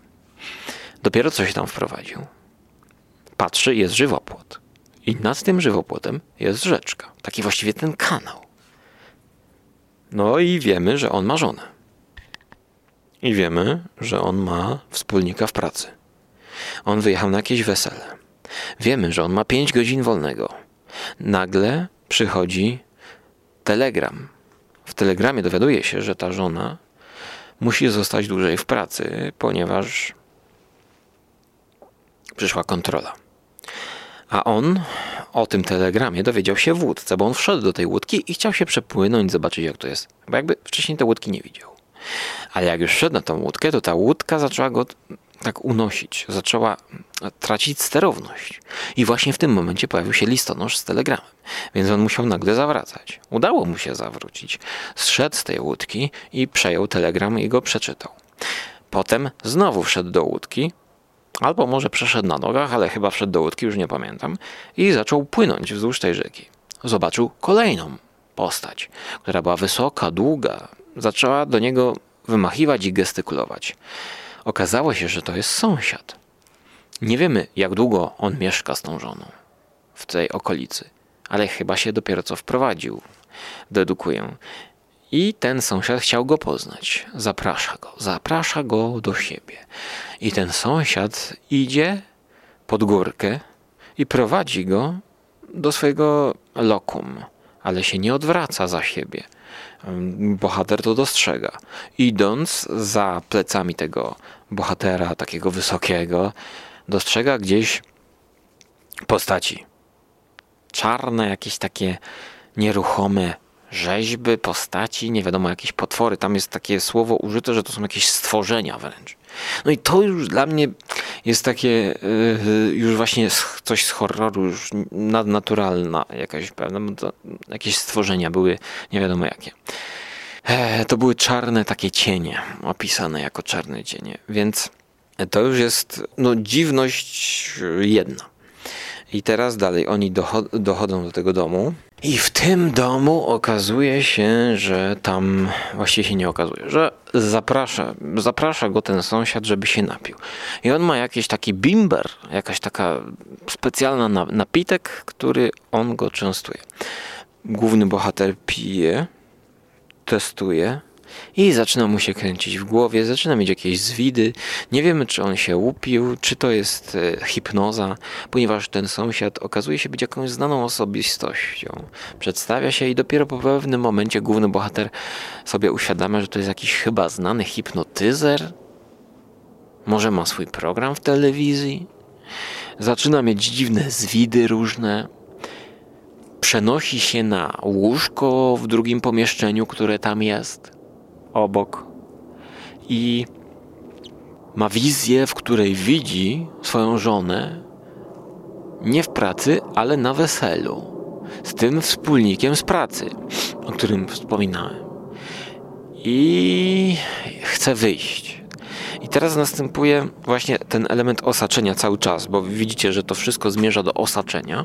dopiero co się tam wprowadził, patrzy, jest żywopłot i nad tym żywopłotem jest rzeczka, taki właściwie ten kanał. No i wiemy, że on ma żonę i wiemy, że on ma wspólnika w pracy. On wyjechał na jakieś wesele. Wiemy, że on ma pięć godzin wolnego. Nagle przychodzi telegram. W telegramie dowiaduje się, że ta żona musi zostać dłużej w pracy, ponieważ przyszła kontrola. A on o tym telegramie dowiedział się w łódce, bo on wszedł do tej łódki i chciał się przepłynąć, zobaczyć jak to jest. Bo jakby wcześniej tej łódki nie widział. Ale jak już wszedł na tą łódkę, to ta łódka zaczęła go tak unosić, zaczęła tracić sterowność. I właśnie w tym momencie pojawił się listonosz z telegramem, więc on musiał nagle zawracać. Udało mu się zawrócić. Zszedł z tej łódki i przejął telegram i go przeczytał. Potem znowu wszedł do łódki, albo może przeszedł na nogach, ale chyba wszedł do łódki, już nie pamiętam, i zaczął płynąć wzdłuż tej rzeki. Zobaczył kolejną postać, która była wysoka, długa. Zaczęła do niego wymachiwać i gestykulować. Okazało się, że to jest sąsiad. Nie wiemy, jak długo on mieszka z tą żoną w tej okolicy, ale chyba się dopiero co wprowadził, dedukuję. I ten sąsiad chciał go poznać. Zaprasza go, zaprasza go do siebie. I ten sąsiad idzie pod górkę i prowadzi go do swojego lokum, ale się nie odwraca za siebie. Bohater to dostrzega. Idąc za plecami tego bohatera, takiego wysokiego, dostrzega gdzieś postaci. Czarne, jakieś takie nieruchome rzeźby, postaci, nie wiadomo, jakieś potwory. Tam jest takie słowo użyte, że to są jakieś stworzenia wręcz. No i to już dla mnie jest takie yy, już właśnie coś z horroru, już nadnaturalna jakaś, prawda? To jakieś stworzenia były, nie wiadomo jakie. E, to były czarne takie cienie, opisane jako czarne cienie, więc to już jest no, dziwność jedna. I teraz dalej oni dochod- dochodzą do tego domu i w tym domu okazuje się, że tam właściwie się nie okazuje, że zaprasza, zaprasza go ten sąsiad, żeby się napił. I on ma jakiś taki bimber, jakaś taka specjalna napitek, który on go częstuje. Główny bohater pije, testuje i zaczyna mu się kręcić w głowie, zaczyna mieć jakieś zwidy. Nie wiemy, czy on się upił, czy to jest hipnoza, ponieważ ten sąsiad okazuje się być jakąś znaną osobistością. Przedstawia się i dopiero po pewnym momencie główny bohater sobie uświadamia, że to jest jakiś chyba znany hipnotyzer. Może ma swój program w telewizji. Zaczyna mieć dziwne zwidy różne. Przenosi się na łóżko w drugim pomieszczeniu, które tam jest obok, i ma wizję, w której widzi swoją żonę nie w pracy, ale na weselu z tym wspólnikiem z pracy, o którym wspominałem, i chce wyjść. I teraz następuje właśnie ten element osaczenia cały czas, bo widzicie, że to wszystko zmierza do osaczenia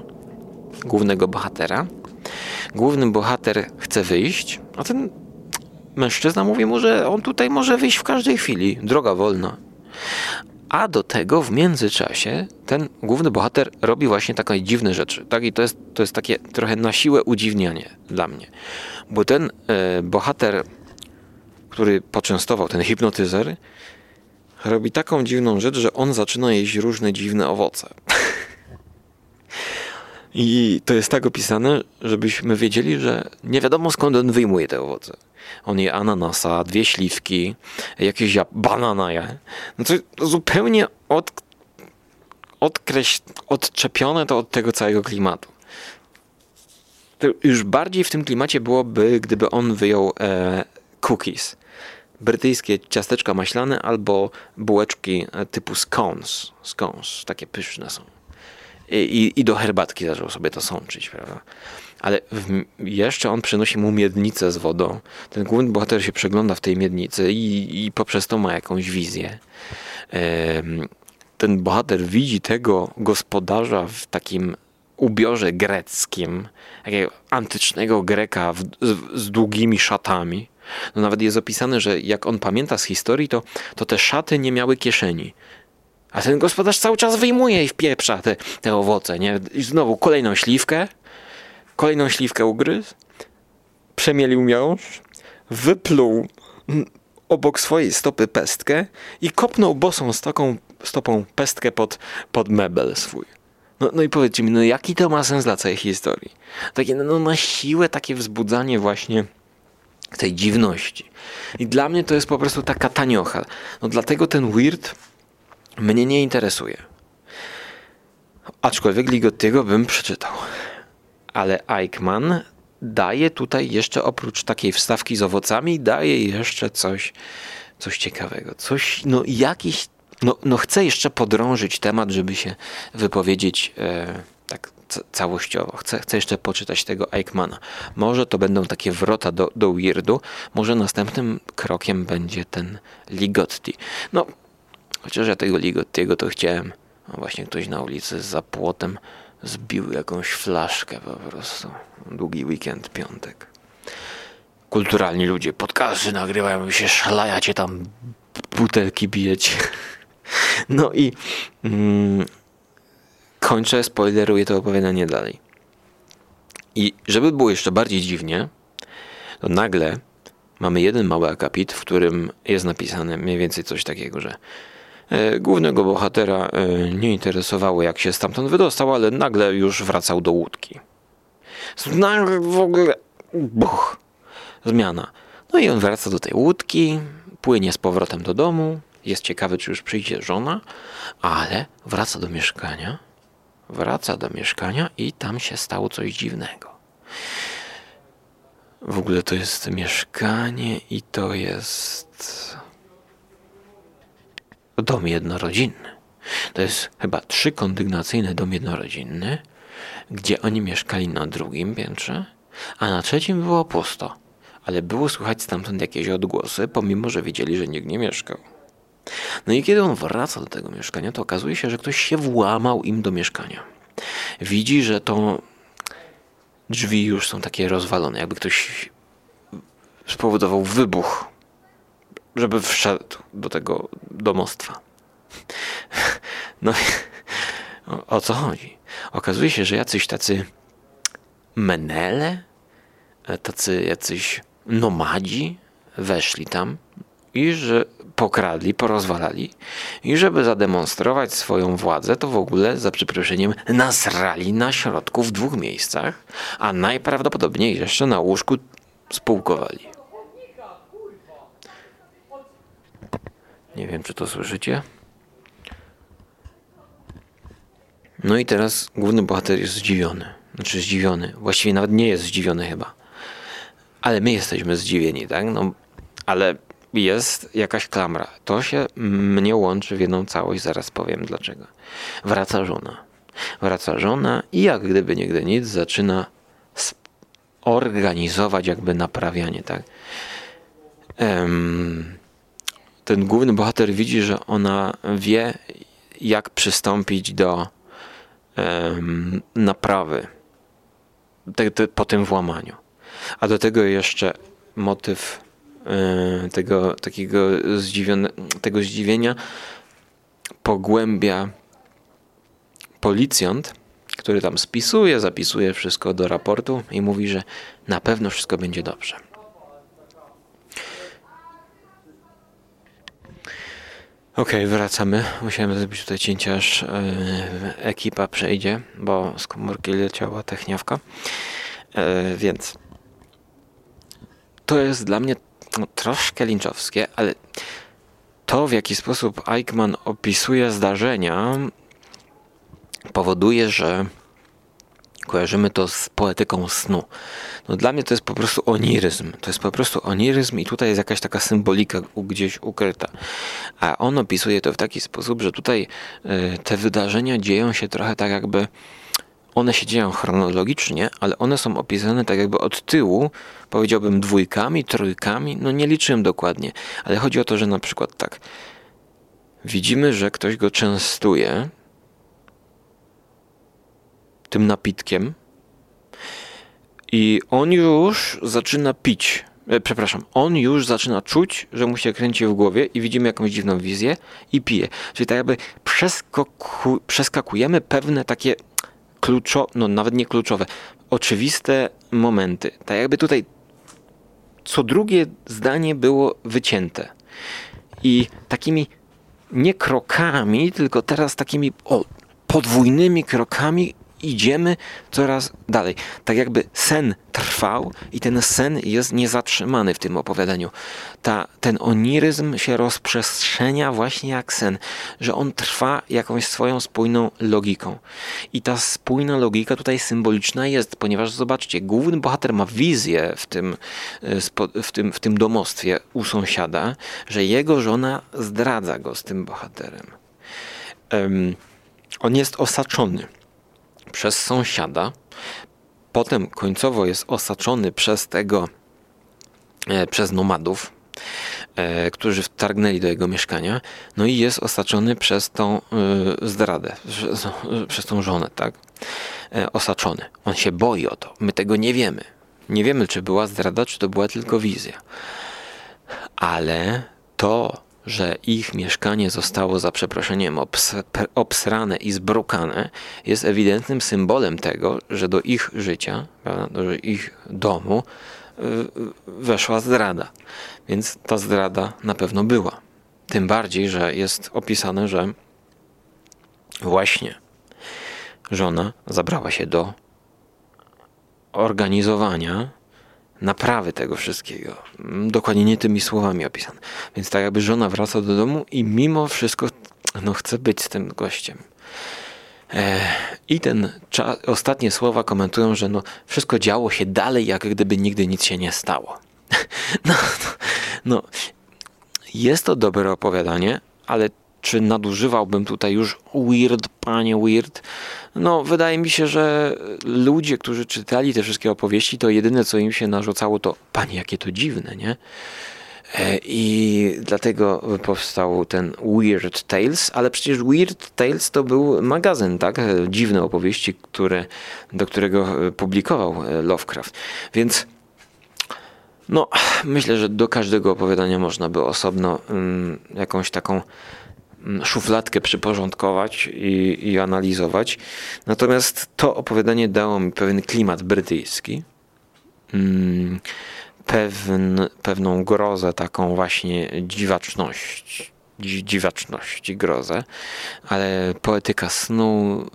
głównego bohatera, Główny bohater chce wyjść, a ten mężczyzna mówi mu, że on tutaj może wyjść w każdej chwili, droga wolna. A do tego w międzyczasie ten główny bohater robi właśnie takie dziwne rzeczy. Tak? I to jest, to jest takie trochę na siłę udziwnianie dla mnie. Bo ten y, bohater, który poczęstował ten hipnotyzer, robi taką dziwną rzecz, że on zaczyna jeść różne dziwne owoce. I to jest tak opisane, żebyśmy wiedzieli, że nie wiadomo skąd on wyjmuje te owoce. On je ananasa, dwie śliwki, jakieś ja- banana je. No to zupełnie od, odkreś, odczepione to od tego całego klimatu. To już bardziej w tym klimacie byłoby, gdyby on wyjął e, cookies. Brytyjskie ciasteczka maślane albo bułeczki typu scones. Scones, takie pyszne są. I, i do herbatki zaczął sobie to sączyć, prawda? Ale w, jeszcze on przynosi mu miednicę z wodą. Ten główny bohater się przegląda w tej miednicy i, i poprzez to ma jakąś wizję. Ten bohater widzi tego gospodarza w takim ubiorze greckim, takiego antycznego Greka w, z, z długimi szatami. No nawet jest opisane, że jak on pamięta z historii, to, to te szaty nie miały kieszeni. A ten gospodarz cały czas wyjmuje i wpieprza te, te owoce, nie? I znowu kolejną śliwkę, kolejną śliwkę ugryzł, przemielił miąższ, wypluł obok swojej stopy pestkę i kopnął bosą z taką stopą pestkę pod, pod mebel swój. No, no i powiedzcie mi, no jaki to ma sens dla całej historii? Takie no na siłę takie wzbudzanie właśnie tej dziwności. I dla mnie to jest po prostu taka taniocha. No dlatego ten weird mnie nie interesuje. Aczkolwiek Ligottiego bym przeczytał. Ale Aickman daje tutaj jeszcze oprócz takiej wstawki z owocami, daje jeszcze coś, coś ciekawego. Coś, no jakiś, no, no chcę jeszcze podrążyć temat, żeby się wypowiedzieć e, tak c- całościowo. Chcę, chcę jeszcze poczytać tego Aickmana. Może to będą takie wrota do, do weirdu, może następnym krokiem będzie ten Ligotti. No, chociaż ja tego Ligottiego to chciałem. No właśnie ktoś na ulicy za płotem zbił jakąś flaszkę po prostu. Długi weekend, piątek. Kulturalni ludzie, podcasty nagrywają się, szalajacie tam, butelki bijecie. No i mm, kończę, spoileruję to opowiadanie dalej. I żeby było jeszcze bardziej dziwnie, to nagle mamy jeden mały akapit, w którym jest napisane mniej więcej coś takiego, że głównego bohatera nie interesowało, jak się stamtąd wydostał, ale nagle już wracał do łódki. Nagle w ogóle buch, zmiana. No i on wraca do tej łódki, płynie z powrotem do domu, jest ciekawy, czy już przyjdzie żona, ale wraca do mieszkania, wraca do mieszkania i tam się stało coś dziwnego. W ogóle to jest mieszkanie i to jest dom jednorodzinny. To jest chyba trzykondygnacyjny dom jednorodzinny, gdzie oni mieszkali na drugim piętrze, a na trzecim było pusto. Ale było słychać stamtąd jakieś odgłosy, pomimo że wiedzieli, że nikt nie mieszkał. No i kiedy on wraca do tego mieszkania, to okazuje się, że ktoś się włamał im do mieszkania. Widzi, że to drzwi już są takie rozwalone, jakby ktoś spowodował wybuch, żeby wszedł do tego domostwa. No o co chodzi? Okazuje się, że jacyś tacy menele, tacy jacyś nomadzi weszli tam i że pokradli, porozwalali i żeby zademonstrować swoją władzę, to w ogóle za przeproszeniem nasrali na środku w dwóch miejscach, a najprawdopodobniej jeszcze na łóżku spółkowali. Nie wiem, czy to słyszycie. No i teraz główny bohater jest zdziwiony. Znaczy zdziwiony. Właściwie nawet nie jest zdziwiony chyba. Ale my jesteśmy zdziwieni, tak? No, ale jest jakaś klamra. To się mnie łączy w jedną całość. Zaraz powiem dlaczego. Wraca żona. Wraca żona i jak gdyby nigdy nic zaczyna organizować jakby naprawianie, tak? Um, ten główny bohater widzi, że ona wie, jak przystąpić do um, naprawy te, te, po tym włamaniu. A do tego jeszcze motyw y, tego takiego zdziwione, tego zdziwienia pogłębia policjant, który tam spisuje, zapisuje wszystko do raportu i mówi, że na pewno wszystko będzie dobrze. Okej, okay, wracamy. Musiałem zrobić tutaj cięcie, aż yy, ekipa przejdzie, bo z komórki leciała techniawka. Yy, więc to jest dla mnie no, troszkę linczowskie, ale to, w jaki sposób Aickman opisuje zdarzenia, powoduje, że kojarzymy to z poetyką snu. No dla mnie to jest po prostu oniryzm. To jest po prostu oniryzm i tutaj jest jakaś taka symbolika gdzieś ukryta. A on opisuje to w taki sposób, że tutaj te wydarzenia dzieją się trochę tak jakby, one się dzieją chronologicznie, ale one są opisane tak jakby od tyłu, powiedziałbym dwójkami, trójkami, no nie liczyłem dokładnie, ale chodzi o to, że na przykład tak, widzimy, że ktoś go częstuje tym napitkiem i on już zaczyna pić, e, przepraszam, on już zaczyna czuć, że mu się kręci w głowie i widzimy jakąś dziwną wizję i pije. Czyli tak jakby przeskoku, przeskakujemy pewne takie kluczowe, no nawet nie kluczowe, oczywiste momenty. Tak jakby tutaj co drugie zdanie było wycięte i takimi nie krokami, tylko teraz takimi o, podwójnymi krokami idziemy coraz dalej. Tak jakby sen trwał i ten sen jest niezatrzymany w tym opowiadaniu. Ta, ten oniryzm się rozprzestrzenia właśnie jak sen, że on trwa jakąś swoją spójną logiką. I ta spójna logika tutaj symboliczna jest, ponieważ zobaczcie, główny bohater ma wizję w tym, w tym, w tym domostwie u sąsiada, że jego żona zdradza go z tym bohaterem. Um, on jest osaczony przez sąsiada, potem końcowo jest osaczony przez tego, e, przez nomadów, e, którzy wtargnęli do jego mieszkania, no i jest osaczony przez tą y, zdradę, przez, przez tą żonę, tak? E, osaczony. On się boi o to. My tego nie wiemy. Nie wiemy, czy była zdrada, czy to była tylko wizja. Ale to, że ich mieszkanie zostało za przeproszeniem obs obsrane i zbrukane, jest ewidentnym symbolem tego, że do ich życia, prawda, do ich domu yy, weszła zdrada. Więc ta zdrada na pewno była. Tym bardziej, że jest opisane, że właśnie żona zabrała się do organizowania naprawy tego wszystkiego. Dokładnie nie tymi słowami opisane. Więc tak jakby żona wraca do domu i mimo wszystko no, chce być z tym gościem. Eee, I ten czas, ostatnie słowa komentują, że no, wszystko działo się dalej, jak gdyby nigdy nic się nie stało. no, no, jest to dobre opowiadanie, ale czy nadużywałbym tutaj już weird, panie weird? No, wydaje mi się, że ludzie, którzy czytali te wszystkie opowieści, to jedyne, co im się narzucało, to panie, jakie to dziwne, nie? I dlatego powstał ten Weird Tales, ale przecież Weird Tales to był magazyn, tak? Dziwne opowieści, które, do którego publikował Lovecraft. Więc no, myślę, że do każdego opowiadania można by osobno mm, jakąś taką szufladkę przyporządkować i, i analizować. Natomiast to opowiadanie dało mi pewien klimat brytyjski, pewien, pewną grozę, taką właśnie dziwaczność, dziwaczność i grozę, ale poetyka snu,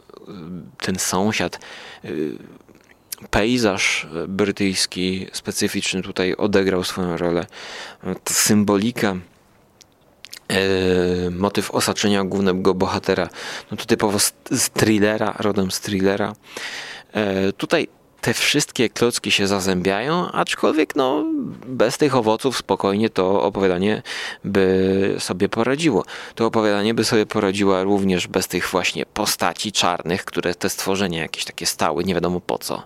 ten sąsiad, pejzaż brytyjski specyficzny tutaj odegrał swoją rolę. Ta symbolika, Yy, motyw osaczenia głównego bohatera, no to typowo z, z thrillera, rodem z thrillera. Yy, tutaj te wszystkie klocki się zazębiają, aczkolwiek no, bez tych owoców spokojnie to opowiadanie by sobie poradziło. To opowiadanie by sobie poradziło również bez tych właśnie postaci czarnych, które te stworzenia jakieś takie stały, nie wiadomo po co.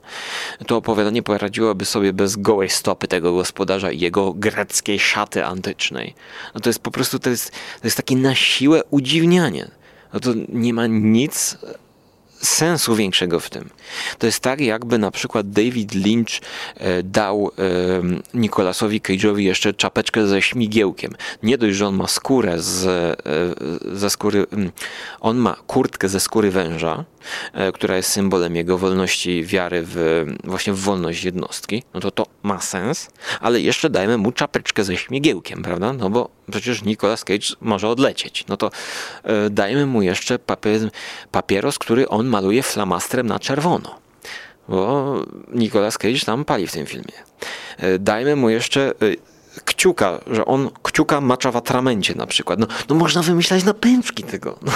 To opowiadanie poradziłoby sobie bez gołej stopy tego gospodarza i jego greckiej szaty antycznej. No to jest po prostu, to jest, to jest takie na siłę udziwnianie. No to nie ma nic sensu większego w tym. To jest tak, jakby na przykład David Lynch dał Nicolasowi Cage'owi jeszcze czapeczkę ze śmigiełkiem. Nie dość, że on ma skórę z, ze skóry, on ma kurtkę ze skóry węża, która jest symbolem jego wolności, wiary w, właśnie w wolność jednostki, no to to ma sens, ale jeszcze dajmy mu czapeczkę ze śmigiełkiem, prawda? No bo przecież Nicolas Cage może odlecieć. No to y, dajmy mu jeszcze papier, papieros, który on maluje flamastrem na czerwono, bo Nicolas Cage tam pali w tym filmie. Y, dajmy mu jeszcze... Y, kciuka, że on kciuka macza w atramencie na przykład. No, no można wymyślać napęczki tego. No,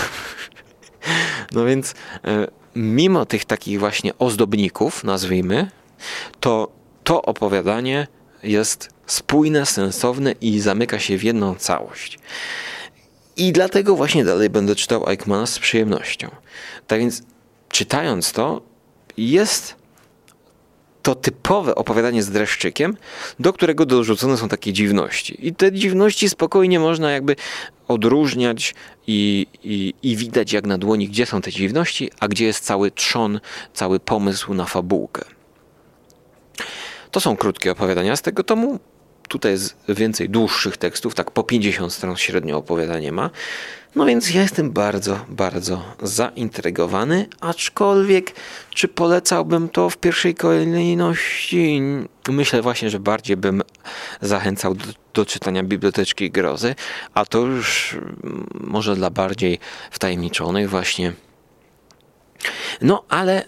no więc e, mimo tych takich właśnie ozdobników, nazwijmy, to to opowiadanie jest spójne, sensowne i zamyka się w jedną całość. I dlatego właśnie dalej będę czytał Aickmana z przyjemnością. Tak więc czytając to, jest to typowe opowiadanie z dreszczykiem, do którego dorzucone są takie dziwności. I te dziwności spokojnie można jakby odróżniać i, i, i widać jak na dłoni, gdzie są te dziwności, a gdzie jest cały trzon, cały pomysł na fabułkę. To są krótkie opowiadania z tego tomu. Tutaj jest więcej dłuższych tekstów, tak po pięćdziesiąt stron średnio opowiadanie ma. No więc ja jestem bardzo, bardzo zaintrygowany, aczkolwiek czy polecałbym to w pierwszej kolejności? Myślę właśnie, że bardziej bym zachęcał do, do czytania Biblioteczki Grozy, a to już może dla bardziej wtajemniczonych właśnie. No ale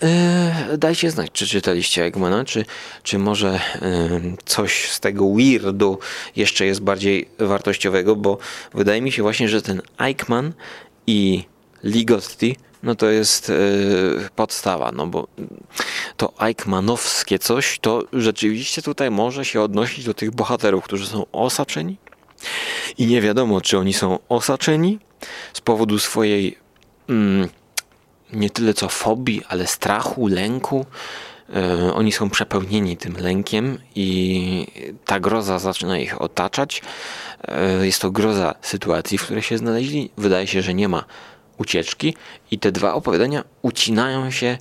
yy, dajcie znać, czy czytaliście Aickmana, czy, czy może yy, coś z tego weirdu jeszcze jest bardziej wartościowego, bo wydaje mi się właśnie, że ten Aickman i Ligotti, no to jest yy, podstawa, no bo to Aickmanowskie coś, to rzeczywiście tutaj może się odnosić do tych bohaterów, którzy są osaczeni i nie wiadomo, czy oni są osaczeni z powodu swojej... Yy, nie tyle co fobii, ale strachu, lęku. Yy, oni są przepełnieni tym lękiem i ta groza zaczyna ich otaczać. Yy, jest to groza sytuacji, w której się znaleźli. Wydaje się, że nie ma ucieczki i te dwa opowiadania ucinają się,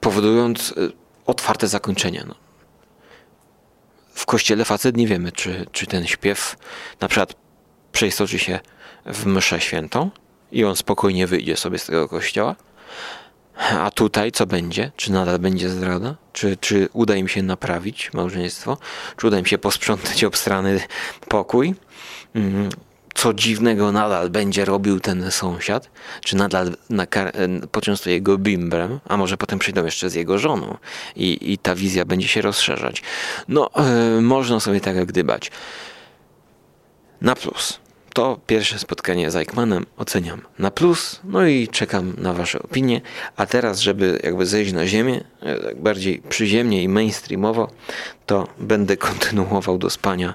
powodując yy, otwarte zakończenie. No. W kościele facet nie wiemy, czy, czy ten śpiew na przykład przeistoczy się w mszę świętą, i on spokojnie wyjdzie sobie z tego kościoła. A tutaj co będzie? Czy nadal będzie zdrada? Czy, czy uda im się naprawić małżeństwo? Czy uda im się posprzątać obstrany pokój? Co dziwnego nadal będzie robił ten sąsiad? Czy nadal nakar- poczęstuje go bimbrem? A może potem przyjdą jeszcze z jego żoną? I, i ta wizja będzie się rozszerzać. No, yy, można sobie tak gdybać. Na plus. To pierwsze spotkanie z Aickmanem oceniam na plus, no i czekam na wasze opinie. A teraz, żeby jakby zejść na ziemię, tak bardziej przyziemnie i mainstreamowo, to będę kontynuował do spania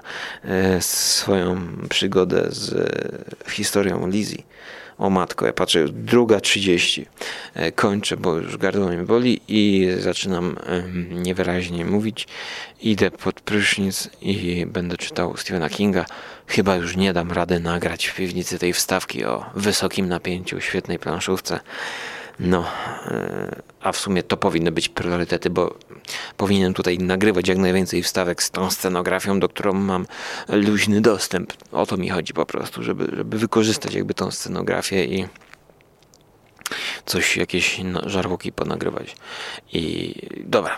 swoją przygodę z historią Lisey. O matko, ja patrzę, druga trzydzieści. Kończę, bo już gardło mnie boli i zaczynam niewyraźnie mówić. Idę pod prysznic i będę czytał Stephena Kinga. Chyba już nie dam rady nagrać w piwnicy tej wstawki o wysokim napięciu, świetnej planszówce. No, a w sumie to powinny być priorytety, bo powinienem tutaj nagrywać jak najwięcej wstawek z tą scenografią, do którą mam luźny dostęp. O to mi chodzi po prostu, żeby, żeby wykorzystać jakby tą scenografię i coś, jakieś żarłoki ponagrywać. I dobra,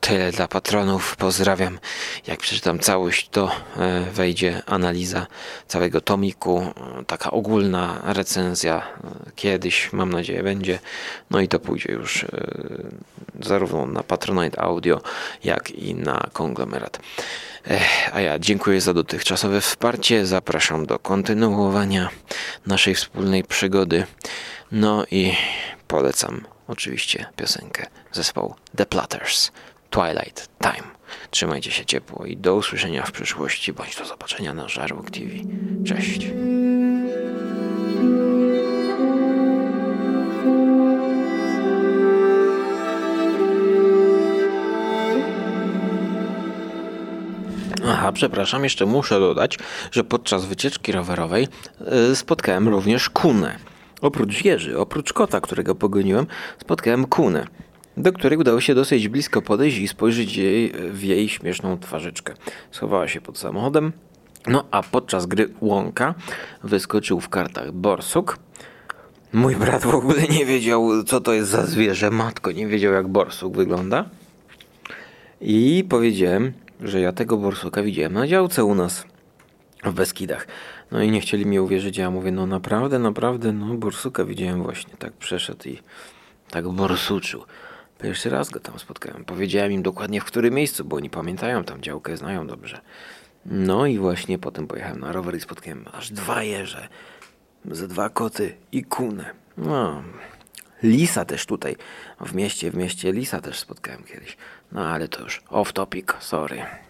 tyle dla patronów, pozdrawiam. Jak przeczytam całość, to wejdzie analiza całego tomiku, taka ogólna recenzja, kiedyś mam nadzieję będzie, no i to pójdzie już zarówno na Patronite Audio, jak i na Konglomerat. A ja dziękuję za dotychczasowe wsparcie, zapraszam do kontynuowania naszej wspólnej przygody, no i polecam oczywiście piosenkę zespołu The Platters, Twilight Time. Trzymajcie się ciepło i do usłyszenia w przyszłości, bądź do zobaczenia na Żarłok T V. Cześć! Aha, przepraszam, jeszcze muszę dodać, że podczas wycieczki rowerowej yy, spotkałem również kunę. Oprócz jeży, oprócz kota, którego pogoniłem, spotkałem kunę, do której udało się dosyć blisko podejść i spojrzeć jej, w jej śmieszną twarzyczkę. Schowała się pod samochodem. No a podczas gry Łąka wyskoczył w kartach borsuk. Mój brat w ogóle nie wiedział, co to jest za zwierzę. Matko, nie wiedział, jak borsuk wygląda. I powiedziałem, że ja tego borsuka widziałem na działce u nas w Beskidach. No i nie chcieli mi uwierzyć, ja mówię, no naprawdę, naprawdę, no borsuka widziałem właśnie. Tak przeszedł i tak borsuczył. Pierwszy raz go tam spotkałem. Powiedziałem im dokładnie, w którym miejscu, bo oni pamiętają tam działkę, znają dobrze. No i właśnie potem pojechałem na rower i spotkałem aż dwa jeże, ze dwa koty i kunę. No, lisa też tutaj, w mieście, w mieście lisa też spotkałem kiedyś. No ale to już off topic, sorry.